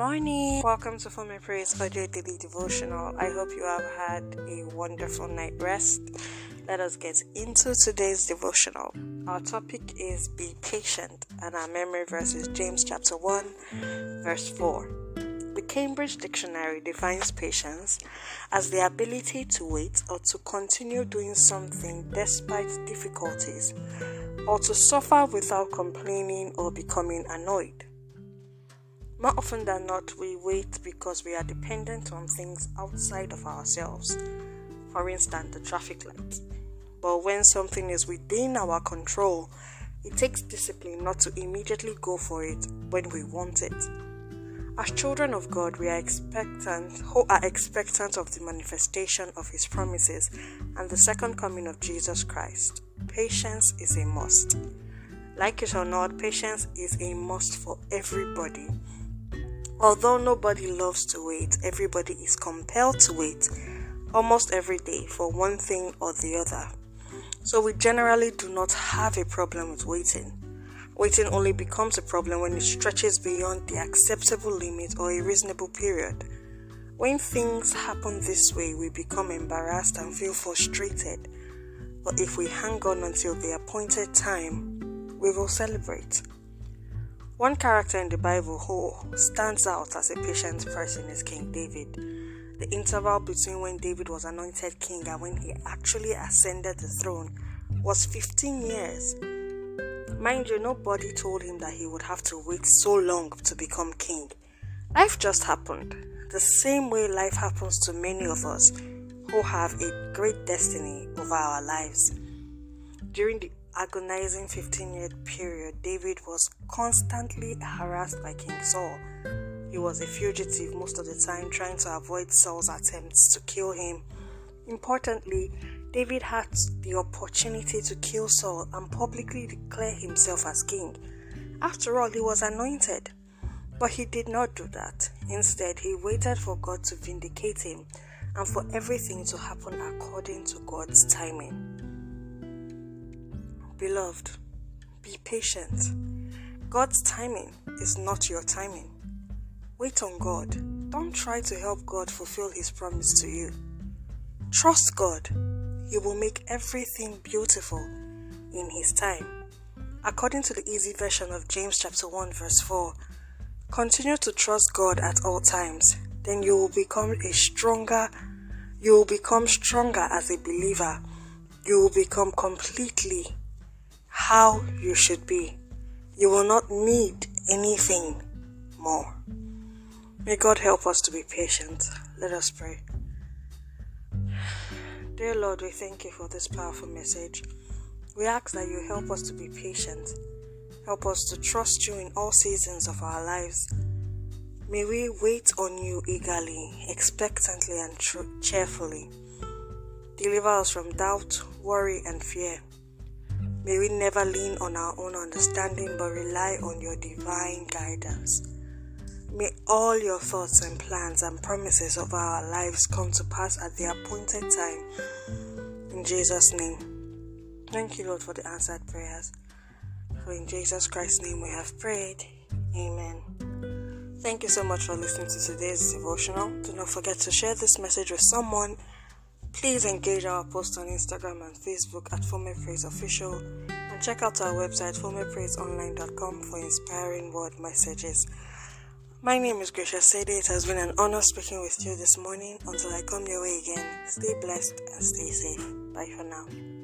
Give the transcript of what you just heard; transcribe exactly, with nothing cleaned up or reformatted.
morning. Welcome to Fome and Praise Audio Daily Devotional. I hope you have had a wonderful night rest. Let us get into today's devotional. Our topic is be patient, and our memory verse is James chapter one, verse four. The Cambridge Dictionary defines patience as the ability to wait or to continue doing something despite difficulties, or to suffer without complaining or becoming annoyed. More often than not, we wait because we are dependent on things outside of ourselves, for instance, the traffic light. But when something is within our control, it takes discipline not to immediately go for it when we want it. As children of God, we are expectant, who are expectant of the manifestation of His promises and the second coming of Jesus Christ. Patience is a must. Like it or not, patience is a must for everybody. Although nobody loves to wait, everybody is compelled to wait almost every day for one thing or the other. So we generally do not have a problem with waiting. Waiting only becomes a problem when it stretches beyond the acceptable limit or a reasonable period. When things happen this way, we become embarrassed and feel frustrated. But if we hang on until the appointed time, we will celebrate. One character in the Bible who stands out as a patient person is King David. The interval between when David was anointed king and when he actually ascended the throne was fifteen years. Mind you, nobody told him that he would have to wait so long to become king. Life just happened, the same way life happens to many of us who have a great destiny over our lives. During the agonizing fifteen-year period, David was constantly harassed by King Saul. He was a fugitive most of the time, trying to avoid Saul's attempts to kill him. Importantly, David had the opportunity to kill Saul and publicly declare himself as king. After all, he was anointed. But he did not do that. Instead, he waited for God to vindicate him and for everything to happen according to God's timing. Beloved, be patient. God's timing is not your timing. Wait on God. Don't try to help God fulfill His promise to you. Trust God. He will make everything beautiful in His time. According to the easy version of James chapter one verse four, continue to trust God at all times. Then you will become a stronger, you will become stronger as a believer. You will become completely how you should be. You will not need anything more. May God help us to be patient. Let us pray. Dear Lord, we thank you for this powerful message. We ask that you help us to be patient. Help us to trust you in all seasons of our lives. May we wait on you eagerly, expectantly, and tr- cheerfully. Deliver us from doubt, worry, and fear. May we never lean on our own understanding, but rely on your divine guidance. May all your thoughts and plans and promises of our lives come to pass at the appointed time. In Jesus' name. Thank you, Lord, for the answered prayers. For in Jesus Christ's name we have prayed. Amen. Thank you so much for listening to today's devotional. Do not forget to share this message with someone. Please engage our post on Instagram and Facebook at FomePraiseOfficial, and check out our website Fome Praise Online dot com for inspiring word messages. My name is Gracia Sede. It has been an honor speaking with you this morning. Until I come your way again, stay blessed and stay safe. Bye for now.